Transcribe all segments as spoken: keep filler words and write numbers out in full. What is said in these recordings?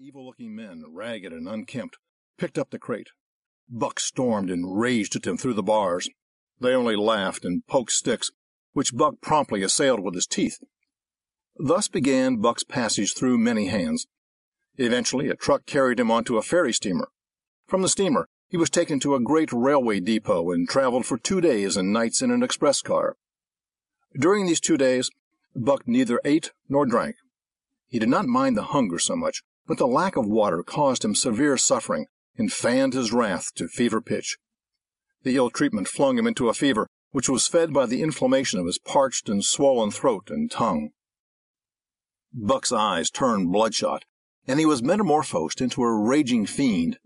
evil-looking men, ragged and unkempt, picked up the crate. Buck stormed and raged at them through the bars. They only laughed and poked sticks, which Buck promptly assailed with his teeth. Thus began Buck's passage through many hands. Eventually, a truck carried him onto a ferry steamer. From the steamer, he was taken to a great railway depot and traveled for two days and nights in an express car. During these two days, Buck neither ate nor drank. He did not mind the hunger so much, but the lack of water caused him severe suffering and fanned his wrath to fever pitch. The ill treatment flung him into a fever, which was fed by the inflammation of his parched and swollen throat and tongue. Buck's eyes turned bloodshot, and he was metamorphosed into a raging fiend.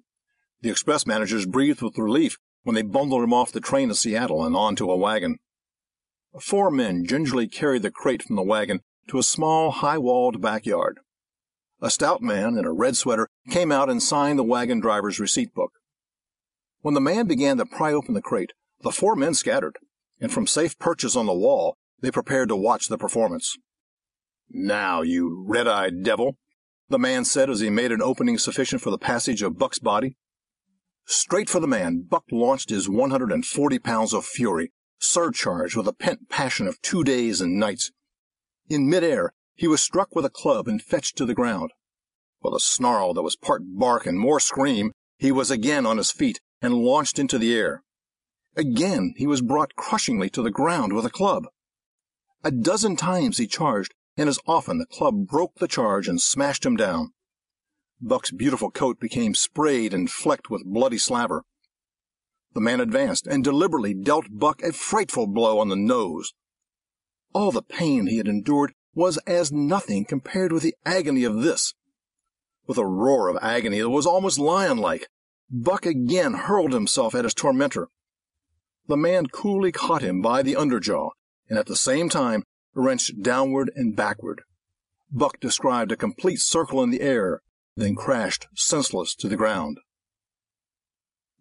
The express managers breathed with relief when they bundled him off the train to Seattle and onto a wagon. Four men gingerly carried the crate from the wagon to a small, high-walled backyard. A stout man in a red sweater came out and signed the wagon driver's receipt book. When the man began to pry open the crate, the four men scattered, and from safe perches on the wall they prepared to watch the performance. "Now, you red-eyed devil," the man said as he made an opening sufficient for the passage of Buck's body. Straight for the man, Buck launched his one hundred forty pounds of fury, surcharged with a pent passion of two days and nights. In midair, he was struck with a club and fetched to the ground. With a snarl that was part bark and more scream, he was again on his feet and launched into the air. Again he was brought crushingly to the ground with a club. A dozen times he charged, and as often the club broke the charge and smashed him down. Buck's beautiful coat became sprayed and flecked with bloody slaver. The man advanced and deliberately dealt Buck a frightful blow on the nose. All the pain he had endured was as nothing compared with the agony of this. With a roar of agony that was almost lion-like, Buck again hurled himself at his tormentor. The man coolly caught him by the underjaw, and at the same time wrenched downward and backward. Buck described a complete circle in the air, then crashed senseless to the ground.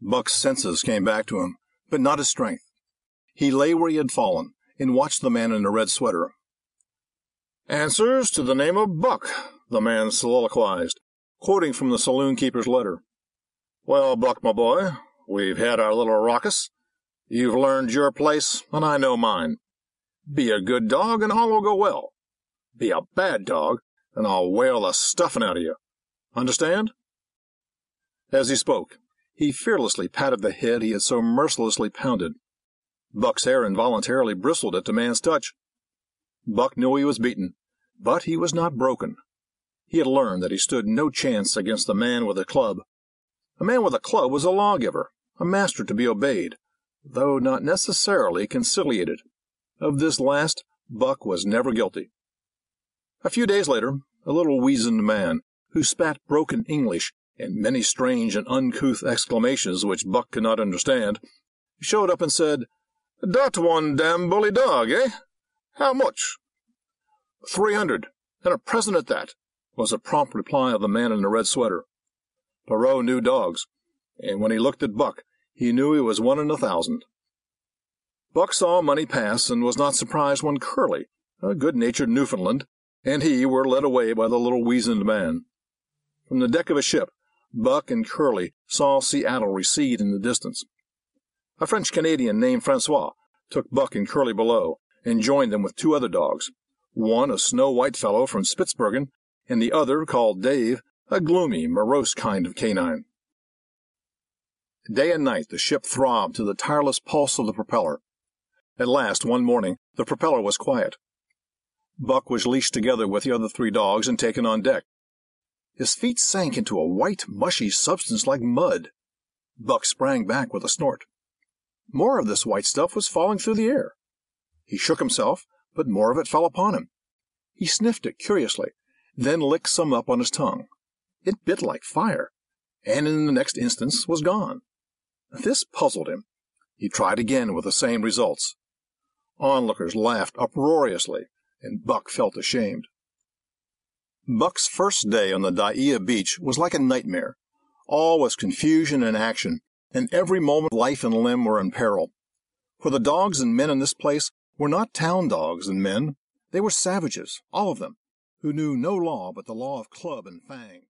Buck's senses came back to him, but not his strength. He lay where he had fallen, and watched the man in the red sweater. "Answers to the name of Buck," the man soliloquized, quoting from the saloon-keeper's letter. "Well, Buck, my boy, we've had our little ruckus. You've learned your place, and I know mine. Be a good dog, and all will go well. Be a bad dog, and I'll whale the stuffing out of you. Understand?" As he spoke, he fearlessly patted the head he had so mercilessly pounded. Buck's hair involuntarily bristled at the man's touch. Buck knew he was beaten, but he was not broken. He had learned that he stood no chance against the man with a club. A man with a club was a lawgiver, a master to be obeyed, though not necessarily conciliated. Of this last, Buck was never guilty. A few days later, a little weazened man, who spat broken English and many strange and uncouth exclamations which Buck could not understand, showed up and said, "Dat one damn bully dog, eh? How much?" Three hundred, and a present at that," was the prompt reply of the man in the red sweater. Perrault knew dogs, and when he looked at Buck, he knew he was one in a thousand. Buck saw money pass and was not surprised when Curly, a good-natured Newfoundland, and he were led away by the little weazened man. From the deck of a ship, Buck and Curly saw Seattle recede in the distance. A French-Canadian named Francois took Buck and Curly below and joined them with two other dogs, one a snow-white fellow from Spitzbergen and the other, called Dave, a gloomy, morose kind of canine. Day and night the ship throbbed to the tireless pulse of the propeller. At last, one morning, the propeller was quiet. Buck was leashed together with the other three dogs and taken on deck. His feet sank into a white, mushy substance like mud. Buck sprang back with a snort. More of this white stuff was falling through the air. He shook himself, but more of it fell upon him. He sniffed it curiously, then licked some up on his tongue. It bit like fire, and in the next instance was gone. This puzzled him. He tried again with the same results. Onlookers laughed uproariously, and Buck felt ashamed. Buck's first day on the Dyea Beach was like a nightmare. All was confusion and action, and every moment life and limb were in peril. For the dogs and men in this place were not town dogs and men. They were savages, all of them, who knew no law but the law of club and fang.